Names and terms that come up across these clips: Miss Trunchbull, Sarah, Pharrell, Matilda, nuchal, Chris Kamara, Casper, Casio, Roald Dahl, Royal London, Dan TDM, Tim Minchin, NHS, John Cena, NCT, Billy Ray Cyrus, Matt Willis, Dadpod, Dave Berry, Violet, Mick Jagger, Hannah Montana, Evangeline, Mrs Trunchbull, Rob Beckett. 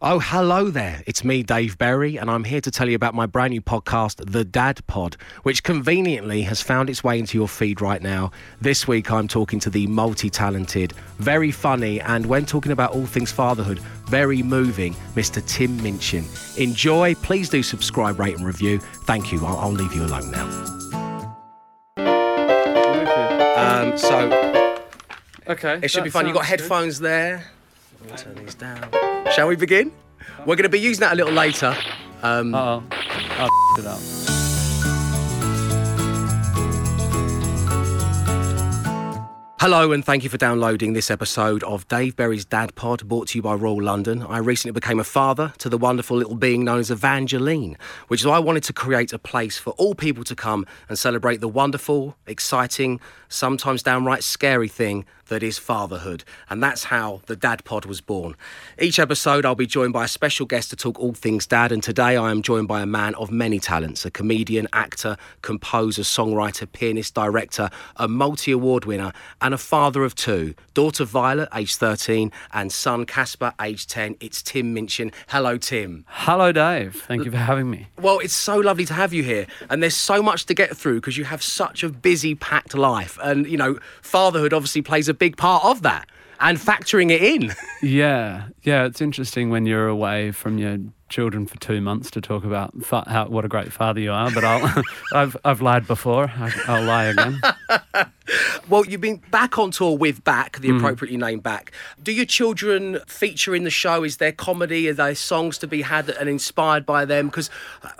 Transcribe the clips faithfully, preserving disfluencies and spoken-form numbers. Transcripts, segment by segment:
Oh, hello there. It's me, Dave Berry, and I'm here to tell you about my brand new podcast, The Dadpod, which conveniently has found its way into your feed right now. This week, I'm talking to the multi-talented, very funny, and when talking about all things fatherhood, very moving, Mister Tim Minchin. Enjoy. Please do subscribe, rate, and review. Thank you. I'll, I'll leave you alone now. Um, so, okay, it should be fun. You've got headphones good. there. I'll turn these down. Shall we begin? We're going to be using that a little later. Um, Uh-oh. I f***ed it up. Hello and thank you for downloading this episode of Dave Berry's Dadpod, brought to you by Royal London. I recently became a father to the wonderful little being known as Evangeline, which is why I wanted to create a place for all people to come and celebrate the wonderful, exciting, sometimes downright scary thing that is fatherhood. And that's how the Dadpod was born. Each episode, I'll be joined by a special guest to talk all things dad. And today I am joined by a man of many talents, a comedian, actor, composer, songwriter, pianist, director, a multi-award winner, and a father of two, daughter Violet, age thirteen, and son Casper, age ten. It's Tim Minchin. Hello, Tim. Hello, Dave. Thank you for having me. Well, it's so lovely to have you here. And there's so much to get through because you have such a busy, packed life. And, you know, fatherhood obviously plays a big part of that and factoring it in. yeah yeah it's interesting when you're away from your children for two months to talk about fa- how, what a great father you are, but I'll I've I've lied before I, I'll lie again. Well, you've been back on tour with Back, the mm. appropriately named Back. Do your children feature in the show? Is there comedy? Are there songs to be had and inspired by them? Because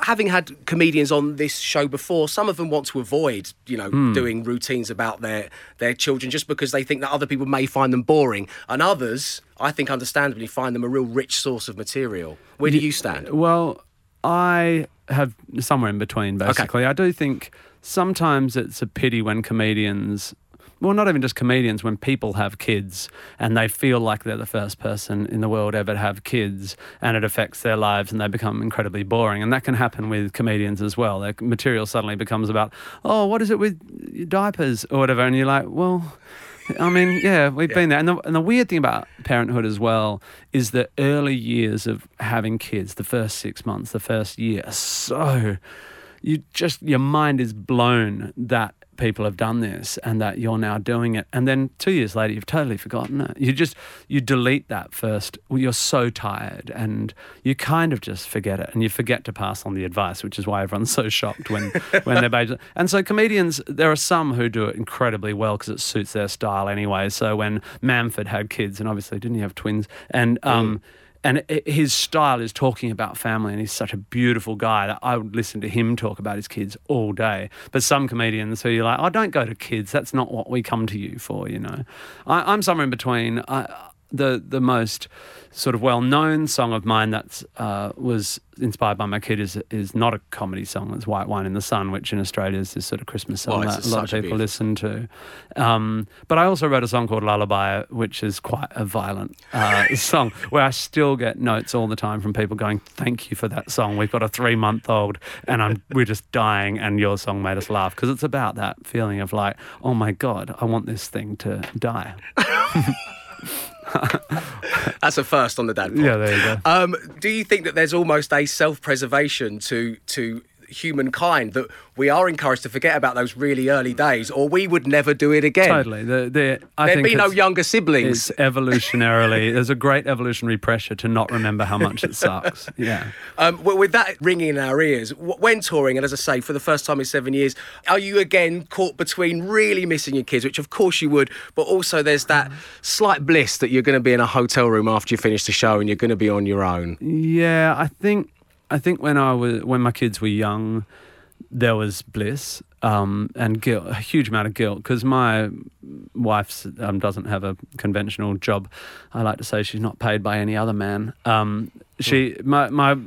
having had comedians on this show before, some of them want to avoid, you know, mm. doing routines about their, their children just because they think that other people may find them boring. And others, I think understandably, find them a real rich source of material. Where do you stand? Well, I have somewhere in between, basically. Okay. I do think sometimes it's a pity when comedians, well, not even just comedians, when people have kids and they feel like they're the first person in the world ever to have kids and it affects their lives and they become incredibly boring. And that can happen with comedians as well. Their material suddenly becomes about, oh, what is it with diapers or whatever? And you're like, well, I mean, yeah, we've yeah. been there. And the, and the weird thing about parenthood as well is the early years of having kids, the first six months, the first year, so you just, your mind is blown that people have done this and that you're now doing it. And then two years later, you've totally forgotten it. You just, you delete that first. You're so tired and you kind of just forget it and you forget to pass on the advice, which is why everyone's so shocked when, when they're babies. And so comedians, there are some who do it incredibly well because it suits their style anyway. So when Manford had kids, and obviously didn't he have twins? And, um, mm. And his style is talking about family, and he's such a beautiful guy that I would listen to him talk about his kids all day. But some comedians who you're like, oh, don't go to kids. That's not what we come to you for, you know. I, I'm somewhere in between. I, the the most sort of well-known song of mine that uh, was inspired by my kid is is not a comedy song. It's White Wine in the Sun, which in Australia is this sort of Christmas song well, that a lot of people listen to. Um, but I also wrote a song called Lullaby, which is quite a violent uh, song, where I still get notes all the time from people going, thank you for that song. We've got a three-month-old and I'm we're just dying and your song made us laugh. Because it's about that feeling of like, oh, my God, I want this thing to die. That's a first on the Dadpod. Yeah, there you go. Um, do you think that there's almost a self-preservation to to humankind that we are encouraged to forget about those really early days, or we would never do it again? Totally. The, the, I There'd think be no younger siblings. It's evolutionarily, there's a great evolutionary pressure to not remember how much it sucks. Yeah. Um, well, with that ringing in our ears, when touring, and as I say, for the first time in seven years, are you again caught between really missing your kids, which of course you would, but also there's that slight bliss that you're going to be in a hotel room after you finish the show and you're going to be on your own? Yeah, I think... I think when I was when my kids were young, there was bliss um, and guilt, a huge amount of guilt, because my wife um, doesn't have a conventional job. I like to say she's not paid by any other man. Um, she, my, my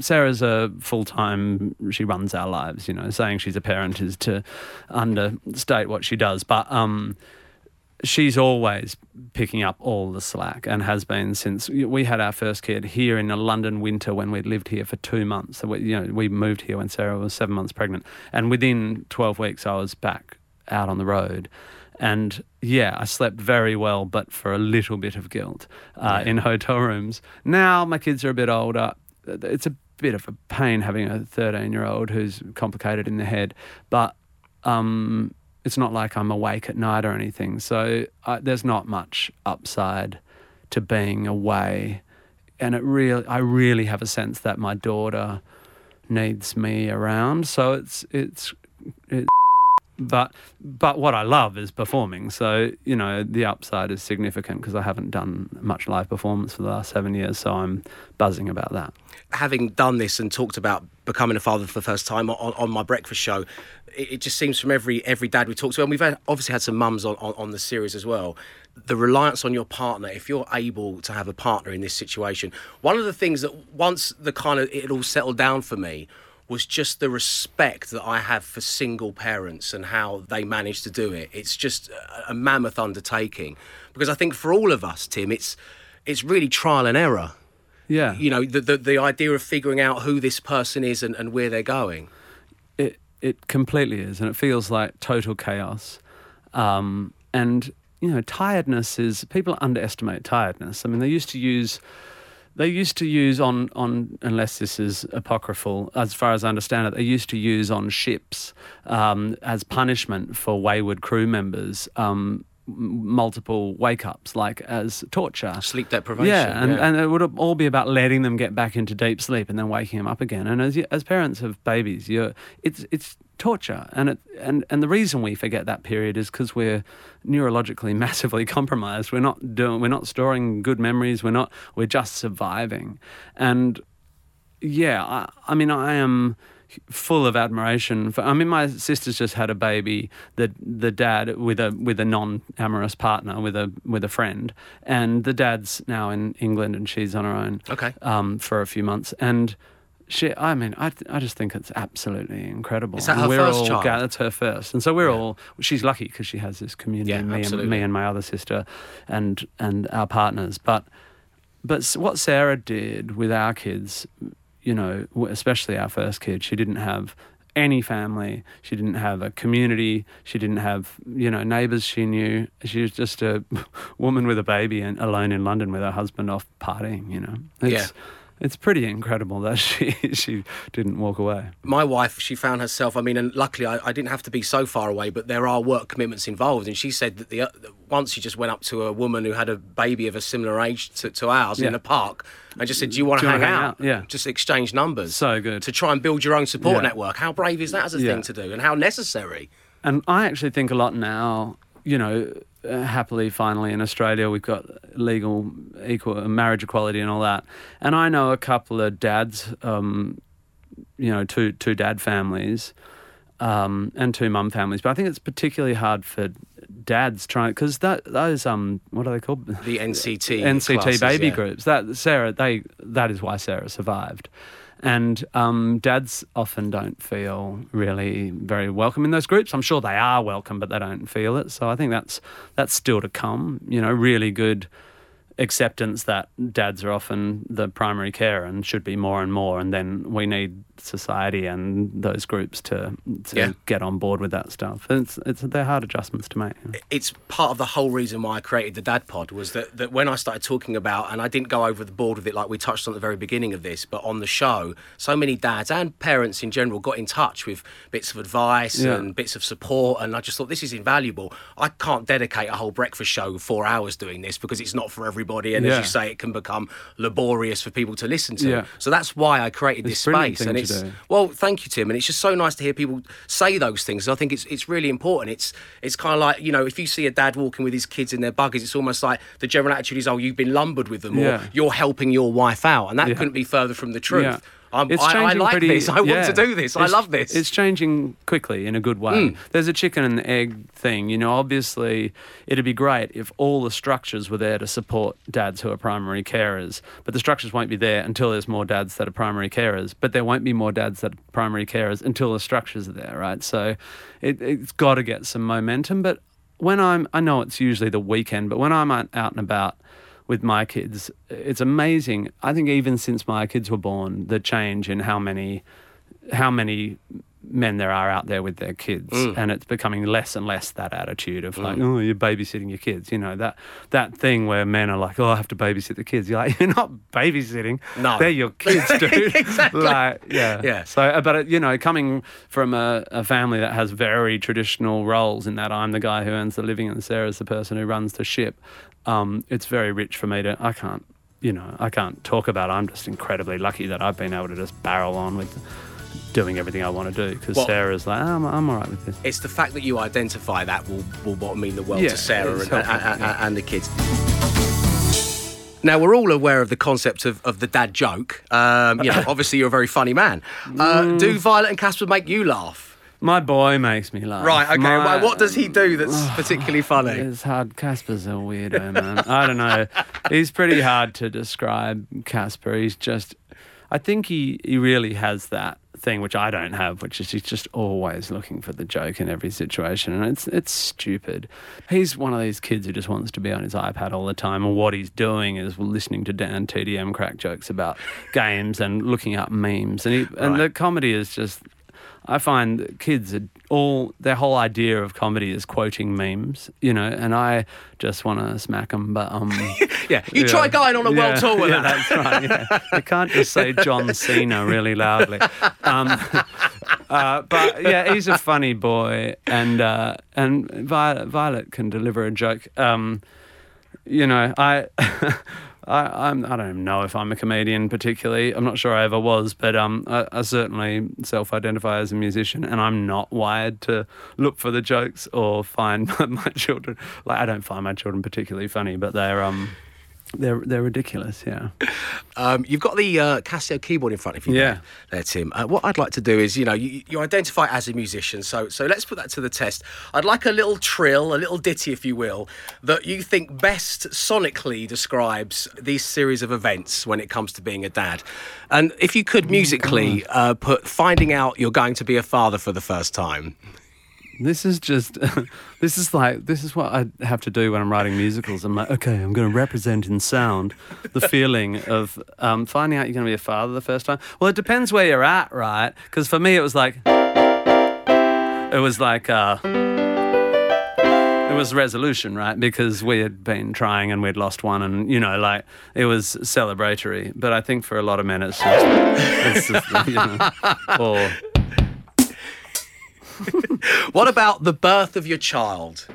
Sarah's a full-time, she runs our lives, you know. Saying she's a parent is to understate what she does, but um, she's always picking up all the slack and has been since we had our first kid here in a London winter when we'd lived here for two months. So we, you know, we moved here when Sarah was seven months pregnant, and within twelve weeks I was back out on the road And yeah, I slept very well, but for a little bit of guilt uh, yeah. in hotel rooms. Now my kids are a bit older. It's a bit of a pain having a thirteen-year-old who's complicated in the head, but um, it's not like I'm awake at night or anything. So I, there's not much upside to being away. And it really, I really have a sense that my daughter needs me around. So it's it's it's. But but what I love is performing. So, you know, the upside is significant because I haven't done much live performance for the last seven years, so I'm buzzing about that. Having done this and talked about becoming a father for the first time on, on my breakfast show, it, it just seems from every every dad we talk to, and we've had, obviously had some mums on, on, on the series as well, the reliance on your partner, if you're able to have a partner in this situation. One of the things that once the kind of it all settled down for me was just the respect that I have for single parents and how they manage to do it. It's just a mammoth undertaking. Because I think for all of us, Tim, it's it's really trial and error. Yeah. You know, the the, the idea of figuring out who this person is and, and where they're going. It it completely is, and it feels like total chaos. Um, and, you know, tiredness is... People underestimate tiredness. I mean, they used to use... They used to use on, on, unless this is apocryphal, as far as I understand it, they used to use on ships um, as punishment for wayward crew members, um, multiple wake-ups, like as torture. Sleep deprivation. Yeah, and, yeah. and it would all be about letting them get back into deep sleep and then waking them up again. And as you, as parents of babies, you're, it's it's torture. And, it, and, and the reason we forget that period is because we're neurologically massively compromised. We're not doing, we're not storing good memories. We're not, we're just surviving. And yeah, I, I mean, I am full of admiration for, I mean, my sister's just had a baby, the the dad with a with a non-amorous partner, with a with a friend, and the dad's now in England and she's on her own. Okay. Um, for a few months. And she, I mean, I th- I just think it's absolutely incredible. Is that her we're first all, child? Yeah, that's her first. And so we're yeah. all, she's lucky because she has this community, yeah, me, and, me and my other sister and and our partners. But But what Sarah did with our kids, you know, especially our first kid, she didn't have any family. She didn't have a community. She didn't have, you know, neighbours she knew. She was just a woman with a baby and alone in London with her husband off partying, you know. It's, yeah. It's pretty incredible that she she didn't walk away. My wife, she found herself, I mean, and luckily I, I didn't have to be so far away, but there are work commitments involved. And she said that the uh, once she just went up to a woman who had a baby of a similar age to, to ours yeah. in the park and just said, do you want to hang, hang out? out? Yeah. Just exchange numbers. So good. To try and build your own support yeah. network. How brave is that as a yeah. thing to do, and how necessary? And I actually think a lot now, you know, happily, finally, in Australia, we've got legal equal marriage equality and all that. And I know a couple of dads, um, you know, two two dad families um, and two mum families. But I think it's particularly hard for dads trying, because that those um what are they called? The N C T N C T classes, baby yeah. groups. That Sarah they that is why Sarah survived. And um, dads often don't feel really very welcome in those groups. I'm sure they are welcome, but they don't feel it. So I think that's that's still to come, you know, really good acceptance that dads are often the primary care and should be more and more. And then we need society and those groups to, to yeah. get on board with that stuff. It's, it's they're hard adjustments to make. You know? It's part of the whole reason why I created the Dad Pod, was that, that when I started talking about, and I didn't go over the board with it like we touched on at the very beginning of this, but on the show, so many dads and parents in general got in touch with bits of advice yeah. and bits of support. And I just thought, this is invaluable. I can't dedicate a whole breakfast show four hours doing this because it's not for everybody. Body and yeah. as you say, it can become laborious for people to listen to. Yeah. So that's why I created this space. And it's do. well, thank you, Tim. And it's just so nice to hear people say those things. I think it's it's really important. It's it's kind of like, you know, if you see a dad walking with his kids in their buggies, it's almost like the general attitude is, oh, you've been lumbered with them, yeah. or you're helping your wife out, and that yeah. couldn't be further from the truth. Yeah. I'm, it's I, I like pretty, this. I yeah. want to do this. It's, I love this. It's changing quickly in a good way. Mm. There's a chicken and egg thing. You know, obviously, it'd be great if all the structures were there to support dads who are primary carers, but the structures won't be there until there's more dads that are primary carers, but there won't be more dads that are primary carers until the structures are there, right? So it, it's got to get some momentum. But when I'm, I know it's usually the weekend, but when I'm out and about with my kids, it's amazing. I think even since my kids were born, the change in how many, how many men there are out there with their kids, mm. and it's becoming less and less that attitude of like, mm. oh, you're babysitting your kids, you know, that that thing where men are like, oh, I have to babysit the kids. You're like, you're not babysitting. No. They're your kids, dude. Exactly. Like, yeah. yeah. So, but, you know, coming from a, a family that has very traditional roles in that I'm the guy who earns the living and Sarah's the person who runs the ship, um, it's very rich for me to, I can't, you know, I can't talk about it. I'm just incredibly lucky that I've been able to just barrel on with doing everything I want to do, because well, Sarah's like, oh, I'm, I'm all right with this. It's the fact that you identify that will, will, will mean the world yeah, to Sarah and, helpful, and, yeah. and the kids. Now, we're all aware of the concept of, of the dad joke. Um, you know, obviously, you're a very funny man. Uh, mm. Do Violet and Casper make you laugh? My boy makes me laugh. Right, okay. My, well, what does he do that's oh, particularly funny? It's hard. Casper's a weirdo, man. I don't know. He's pretty hard to describe, Casper. He's just... I think he, he really has that thing, which I don't have, which is he's just always looking for the joke in every situation, and it's it's stupid. He's one of these kids who just wants to be on his iPad all the time, and what he's doing is listening to Dan T D M crack jokes about games and looking up memes. And, he, right. and the comedy is just... I find that kids are all, their whole idea of comedy is quoting memes, you know, and I just want to smack them, but um, yeah, you, you try know, going on a yeah, world tour with yeah, that. That's right. Yeah. You can't just say John Cena really loudly. Um, uh, but yeah, he's a funny boy, and uh, and Violet, Violet can deliver a joke. Um, you know, I. I I'm, I don't even know if I'm a comedian particularly. I'm not sure I ever was, but um, I, I certainly self-identify as a musician, and I'm not wired to look for the jokes or find my, my children. Like, I don't find my children particularly funny, but they're um, they're they're ridiculous. Yeah. Um, you've got the uh, Casio keyboard in front of you. Yeah. There, there Tim. Uh, what I'd like to do is, you know, you, you identify as a musician, so so let's put that to the test. I'd like a little trill, a little ditty, if you will, that you think best sonically describes these series of events when it comes to being a dad. And if you could musically uh, put "Finding Out You're Going to Be a Father for the First Time." This is just, this is like, this is what I have to do when I'm writing musicals. I'm like, okay, I'm going to represent in sound the feeling of um, finding out you're going to be a father the first time. Well, it depends where you're at, right? Because for me, it was like, it was like, uh, it was resolution, right? Because we had been trying and we'd lost one, and, you know, like, it was celebratory. But I think for a lot of men, it's just, it's just you know, or... What about the birth of your child?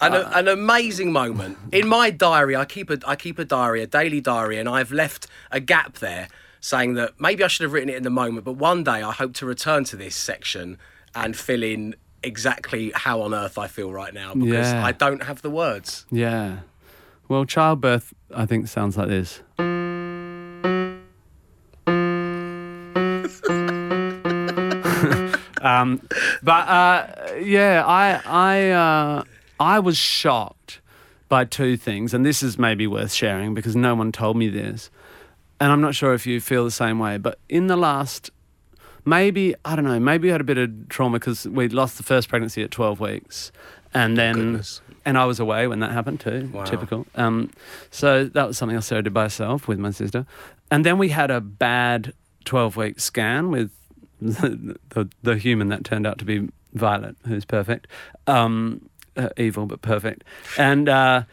An, uh, an amazing moment. In my diary, I keep a I keep a diary, a daily diary, and I've left a gap there saying that maybe I should have written it in the moment, but one day I hope to return to this section and fill in exactly how on earth I feel right now, because yeah. I don't have the words. Yeah. Well, childbirth, I think, sounds like this. Um, but uh, yeah, I I uh, I was shocked by two things, and this is maybe worth sharing because no one told me this, and I'm not sure if you feel the same way. But in the last, maybe I don't know, maybe I had a bit of trauma because we lost the first pregnancy at twelve weeks, and then Goodness. and I was away when that happened too. Wow. Typical. Um, so that was something I Sarah did by herself with my sister, and then we had a bad twelve week scan with. The, the the human that turned out to be Violet, who's perfect, um, uh, evil but perfect, and uh,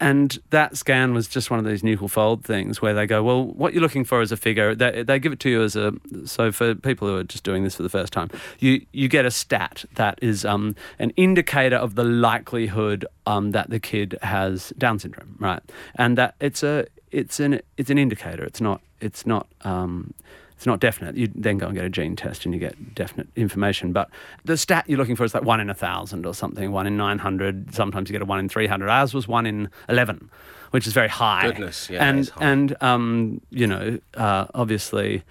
and that scan was just one of these nuchal fold things where they go, well, what you're looking for is a figure. They they give it to you as a so for people who are just doing this for the first time, you you get a stat that is um, an indicator of the likelihood um, that the kid has Down syndrome, right? And that it's a it's an it's an indicator. It's not it's not. Um, It's not definite. You then go and get a gene test and you get definite information. But the stat you're looking for is like one in a thousand or something, one in nine hundred. Sometimes you get a one in three hundred. Ours was one in eleven, which is very high. Goodness, yeah, and, high. And, um, you know, uh, obviously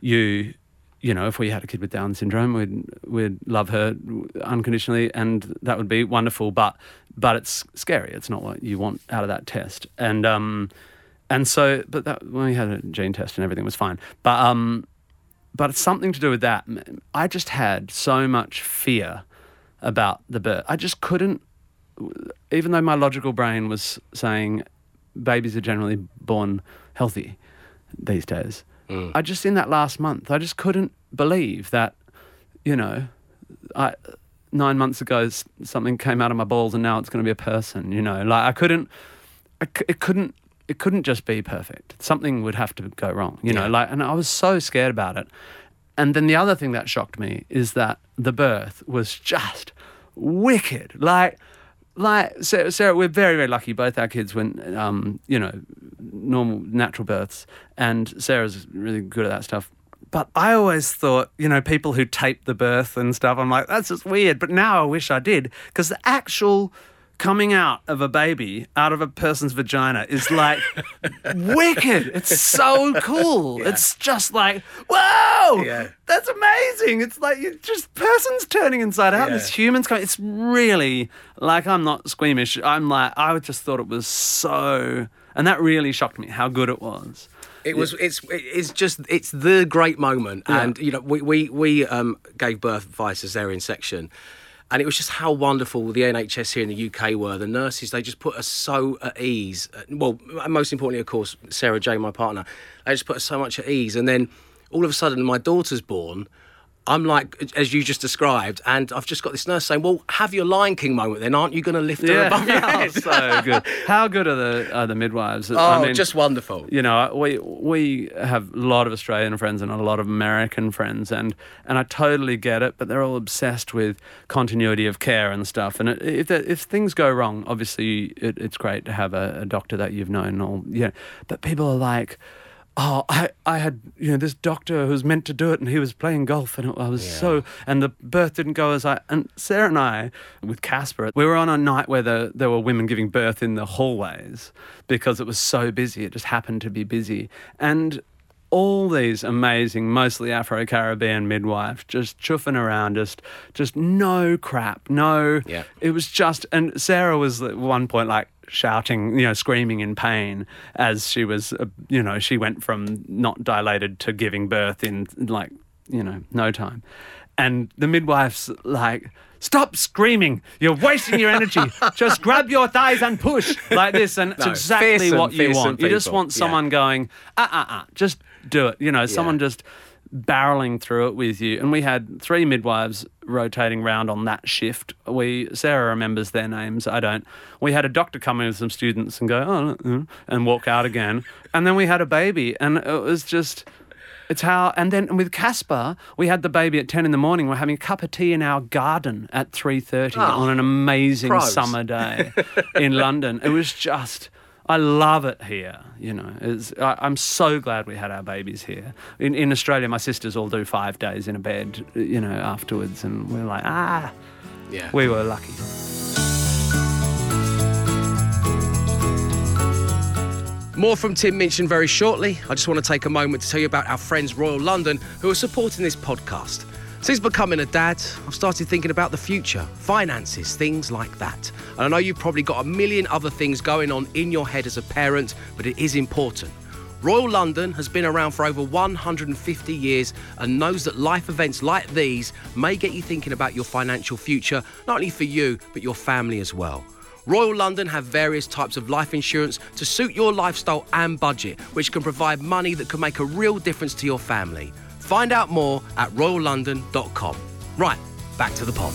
you... You know, if we had a kid with Down syndrome, we'd we'd love her unconditionally, and that would be wonderful. But but it's scary. It's not what you want out of that test. And um. And so, but that, when well, we had a gene test and everything was fine. But um, but it's something to do with that. I just had so much fear about the birth. I just couldn't, even though my logical brain was saying babies are generally born healthy these days. Mm. I just, in that last month, I just couldn't believe that, you know, I nine months ago something came out of my balls and now it's going to be a person, you know. Like I couldn't, I c- it couldn't, it couldn't just be perfect. Something would have to go wrong, you know. Yeah. Like, and I was so scared about it. And then the other thing that shocked me is that the birth was just wicked. Like, like Sarah, Sarah we're very, very lucky. Both our kids went, um, you know, normal, natural births. And Sarah's really good at that stuff. But I always thought, you know, people who tape the birth and stuff, I'm like, that's just weird. But now I wish I did, because the actual coming out of a baby out of a person's vagina is like wicked. It's so cool. Yeah. It's just like, whoa, yeah. That's amazing. It's like you just person's turning inside out. Yeah. And this human's coming. It's really like, I'm not squeamish. I'm like, I just thought it was so, and that really shocked me how good it was. It was. It's. It's just. It's the great moment, yeah. And you know, we we we um, gave birth via cesarean section, and it was just how wonderful the N H S here in the U K were. The nurses, they just put us so at ease. Well, most importantly, of course, Sarah Jane, my partner, they just put us so much at ease. And then all of a sudden, my daughter's born. I'm like, as you just described, and I've just got this nurse saying, well, have your Lion King moment then, aren't you going to lift her yeah, above yeah, your so good. How good are the are the midwives? Oh, I mean, just wonderful. You know, we we have a lot of Australian friends and a lot of American friends, and, and I totally get it, but they're all obsessed with continuity of care and stuff. And it, if there, if things go wrong, obviously it, it's great to have a, a doctor that you've known. All, you know, but people are like, oh, I, I had, you know, this doctor who was meant to do it and he was playing golf and it, I was yeah. so, and the birth didn't go as I, and Sarah and I, with Casper, we were on a night where the, there were women giving birth in the hallways because it was so busy. It just happened to be busy. And all these amazing, mostly Afro-Caribbean midwives just chuffing around, just, just no crap, no, yeah. It was just, and Sarah was at one point like, shouting, you know, screaming in pain as she was, uh, you know, she went from not dilated to giving birth in like, you know, no time. And the midwife's like, stop screaming, you're wasting your energy, just grab your thighs and push like this. And that's no, exactly what you want. You just want someone yeah. going, uh uh uh, just do it. You know, yeah. someone just barreling through it with you. And we had three midwives rotating round on that shift. We Sarah remembers their names, I don't. We had a doctor come in with some students and go, oh, uh, and walk out again. And then we had a baby, and it was just, it's how, and then with Casper, we had the baby at ten in the morning. We're having a cup of tea in our garden at three thirty oh, on an amazing pros. summer day in London. It was just, I love it here, you know. It's, I, I'm so glad we had our babies here. In, in Australia, my sisters all do five days in a bed, you know, afterwards, and we're like, ah, yeah, we were lucky. More from Tim Minchin very shortly. I just want to take a moment to tell you about our friends Royal London, who are supporting this podcast. Since becoming a dad, I've started thinking about the future, finances, things like that. And I know you've probably got a million other things going on in your head as a parent, but it is important. Royal London has been around for over one hundred fifty years and knows that life events like these may get you thinking about your financial future, not only for you, but your family as well. Royal London have various types of life insurance to suit your lifestyle and budget, which can provide money that can make a real difference to your family. Find out more at royal london dot com. Right, back to the pod.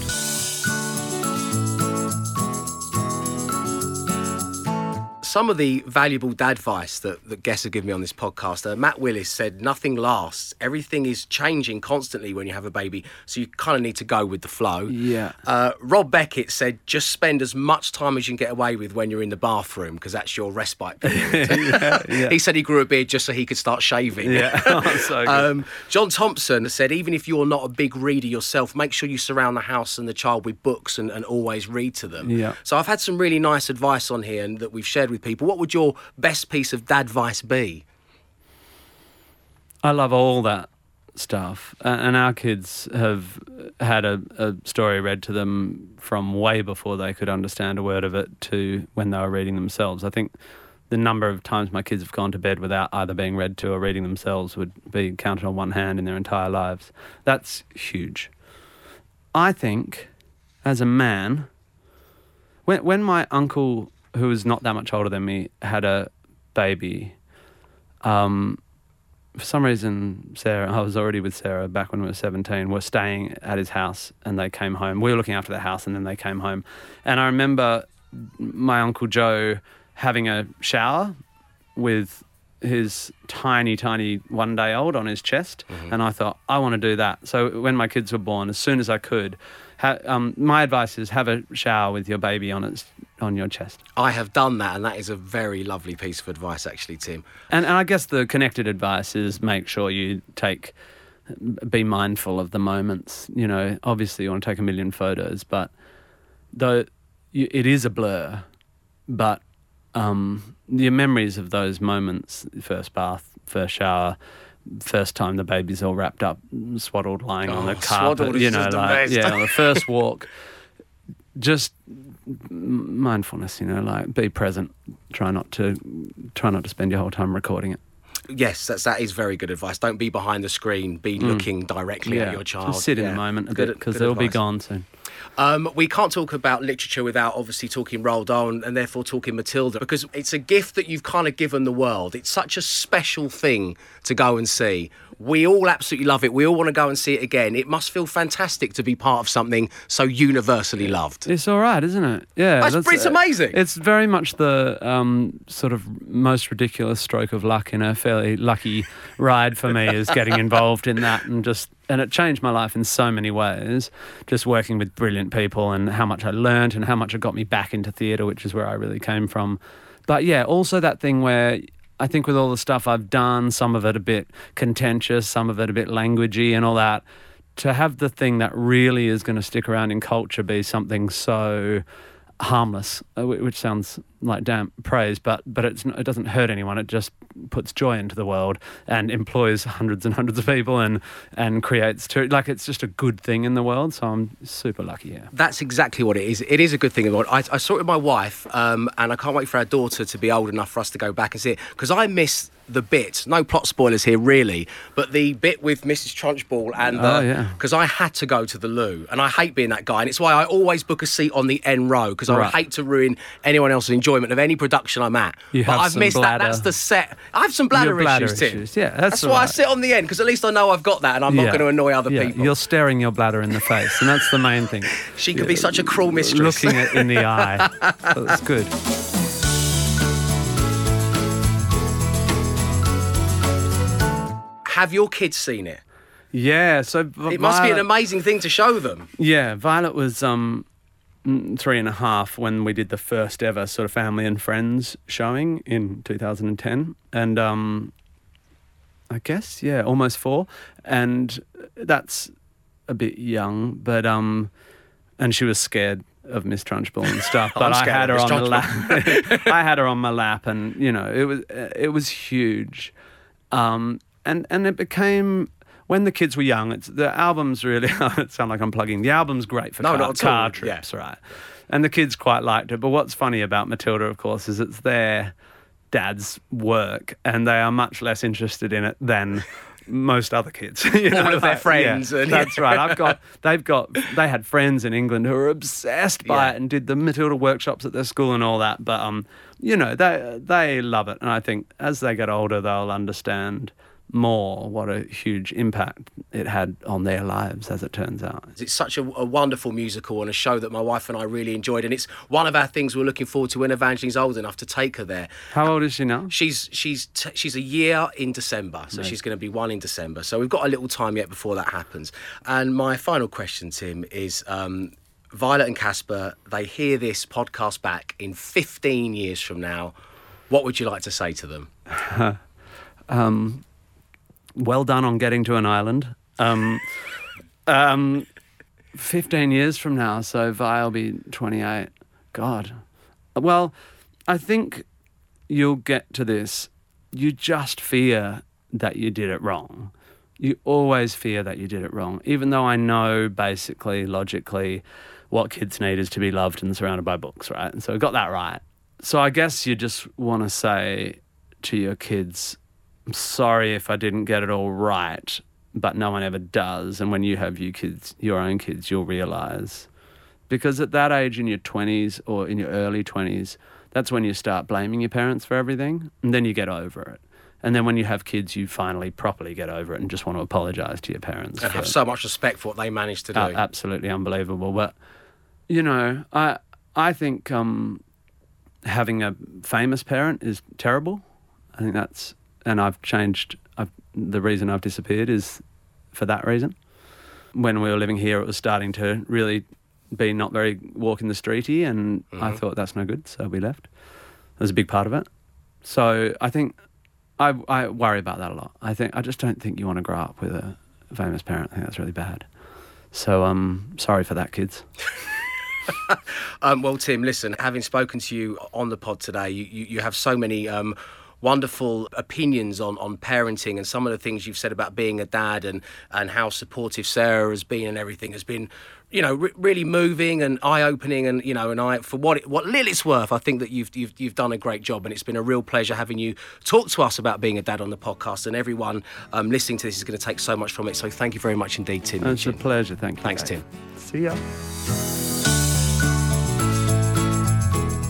Some of the valuable dad advice that, that guests have given me on this podcast, uh, Matt Willis said, nothing lasts. Everything is changing constantly when you have a baby, so you kind of need to go with the flow. Yeah. Uh, Rob Beckett said, just spend as much time as you can get away with when you're in the bathroom, because that's your respite period. yeah, yeah. He said he grew a beard just so he could start shaving. Yeah. Oh, so good. Um, John Thompson said, even if you're not a big reader yourself, make sure you surround the house and the child with books and, and always read to them. Yeah. So I've had some really nice advice on here and that we've shared with people. What would your best piece of dad advice be? I love all that stuff, and our kids have had a, a story read to them from way before they could understand a word of it to when they were reading themselves. I think the number of times my kids have gone to bed without either being read to or reading themselves would be counted on one hand in their entire lives. That's huge. I think, as a man, when when my uncle, who was not that much older than me, had a baby, um, for some reason, Sarah, I was already with Sarah back when we were seventeen, were staying at his house and they came home. We were looking after the house and then they came home. And I remember my Uncle Joe having a shower with his tiny, tiny one-day-old on his chest, mm-hmm. and I thought, I want to do that. So when my kids were born, as soon as I could, ha- um, my advice is have a shower with your baby on its on your chest. I have done that, and that is a very lovely piece of advice, actually, Tim. And, and I guess the connected advice is make sure you take, be mindful of the moments. You know, obviously you want to take a million photos, but though it is a blur, but Um, your memories of those moments, first bath, first shower, first time the baby's all wrapped up, swaddled, lying oh, on the carpet, you know, like, yeah, the first walk, just mindfulness, you know, like be present, try not to, try not to spend your whole time recording it. Yes, that's, that is very good advice. Don't be behind the screen, be mm. looking directly yeah. at your child. Just sit yeah. in the moment a good, bit, because they'll advice. be gone soon. Um, we can't talk about literature without obviously talking Roald Dahl and, and therefore talking Matilda, because it's a gift that you've kind of given the world. It's such a special thing to go and see. We all absolutely love it. We all want to go and see it again. It must feel fantastic to be part of something so universally loved. It's all right, isn't it? Yeah. That's, that's, it's amazing. It's very much the um, sort of most ridiculous stroke of luck in a fairly lucky ride for me is getting involved in that, and just, and it changed my life in so many ways, just working with brilliant people and how much I learned and how much it got me back into theatre, which is where I really came from. But yeah, also that thing where I think with all the stuff I've done, some of it a bit contentious, some of it a bit languagey and all that, to have the thing that really is going to stick around in culture be something so harmless, which sounds like damp praise, but but it's, it doesn't hurt anyone. It just puts joy into the world and employs hundreds and hundreds of people and and creates to, like, it's just a good thing in the world. So I'm super lucky. Yeah, that's exactly what it is. It is a good thing in the world. I, I saw it with my wife, um, and I can't wait for our daughter to be old enough for us to go back and see it, because I miss the bit, no plot spoilers here really, but the bit with Mrs Trunchbull and the, oh, yeah. because I had to go to the loo, and I hate being that guy, and it's why I always book a seat on the end row, because I right. hate to ruin anyone else's enjoyment of any production I'm at. You but I've missed bladder. that, that's the set. I have some bladder, bladder issues, issues, Tim. Yeah, that's, that's why right. I sit on the end, because at least I know I've got that and I'm yeah. not going to annoy other yeah. people. You're staring your bladder in the face, and that's the main thing. She could yeah. be such a cruel mistress. Looking it in the eye. That's good. Have your kids seen it? Yeah, so it Violet, must be an amazing thing to show them. Yeah, Violet was um, three and a half when we did the first ever sort of family and friends showing in two thousand ten, and um, I guess yeah, almost four, and that's a bit young, but um, and she was scared of Miss Trunchbull and stuff, but I had her on my lap. I had her on my lap, and you know it was it was huge. Um, And and it became, when the kids were young, it's, the album's really, it sound like I'm plugging, the album's great for no, car, not car trips, yeah. right? And the kids quite liked it. But what's funny about Matilda, of course, is it's their dad's work, and they are much less interested in it than most other kids. You know, all of their friends. Yeah, and, yeah. That's right. I've got, they've got, they had friends in England who were obsessed by yeah. it and did the Matilda workshops at their school and all that. But, um, you know, they they love it. And I think as they get older, they'll understand more what a huge impact it had on their lives, as it turns out. It's such a, a wonderful musical and a show that my wife and I really enjoyed, and it's one of our things we're looking forward to when Evangeline's old enough to take her there. How old is she now? She's she's t- she's a year in December, so nice. She's going to be one in December, so we've got a little time yet before that happens. And my final question, Tim, is um, Violet and Casper, they hear this podcast back in fifteen years from now. What would you like to say to them? um... Well done on getting to an island. Um, um, fifteen years from now, so Vi will be twenty-eight. God. Well, I think you'll get to this. You just fear that you did it wrong. You always fear that you did it wrong, even though I know basically, logically, what kids need is to be loved and surrounded by books, right? And so I got that right. So I guess you just want to say to your kids, I'm sorry if I didn't get it all right, but no one ever does. And when you have your kids, your own kids, you'll realise. Because at that age in your twenties or in your early twenties, that's when you start blaming your parents for everything, and then you get over it. And then when you have kids, you finally properly get over it and just want to apologise to your parents. And for, have so much respect for what they managed to do. Uh, absolutely unbelievable. But, you know, I I think um, having a famous parent is terrible. I think that's... And I've changed... I've, the reason I've disappeared is for that reason. When we were living here, it was starting to really be not very walk in the streety, and mm-hmm. I thought that's no good, so we left. It was a big part of it. So I think... I, I worry about that a lot. I think I just don't think you want to grow up with a famous parent. I think that's really bad. So um, sorry for that, kids. um, well, Tim, listen, having spoken to you on the pod today, you, you, you have so many um, wonderful opinions on, on parenting, and some of the things you've said about being a dad and, and how supportive Sarah has been and everything has been, you know, re- really moving and eye-opening, and you know, and I for what it, what little it's worth, I think that you've you've you've done a great job, and it's been a real pleasure having you talk to us about being a dad on the podcast. And everyone um, listening to this is going to take so much from it. So thank you very much indeed, Tim. It's a pleasure. Thank you. Thanks, Dave. Tim. See ya.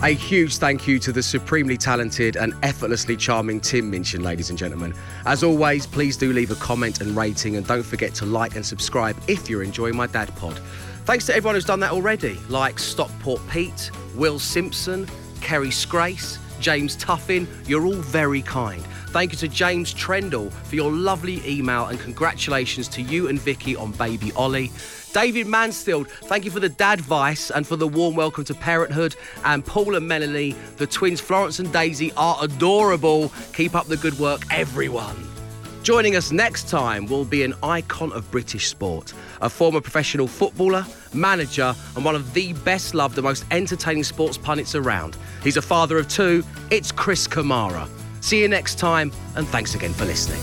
A huge thank you to the supremely talented and effortlessly charming Tim Minchin, ladies and gentlemen. As always, please do leave a comment and rating, and don't forget to like and subscribe if you're enjoying my dad pod. Thanks to everyone who's done that already, like Stockport Pete, Will Simpson, Kerry Scrace, James Tuffin. You're all very kind. Thank you to James Trendall for your lovely email, and congratulations to you and Vicky on baby Ollie. David Mansfield, thank you for the dad advice and for the warm welcome to parenthood. And Paul and Melanie, the twins Florence and Daisy are adorable. Keep up the good work, everyone. Joining us next time will be an icon of British sport, a former professional footballer, manager, and one of the best-loved, the most entertaining sports pundits around. He's a father of two. It's Chris Kamara. See you next time, and thanks again for listening.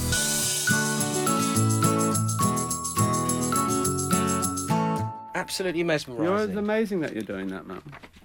Absolutely mesmerising. It's amazing that you're doing that, man.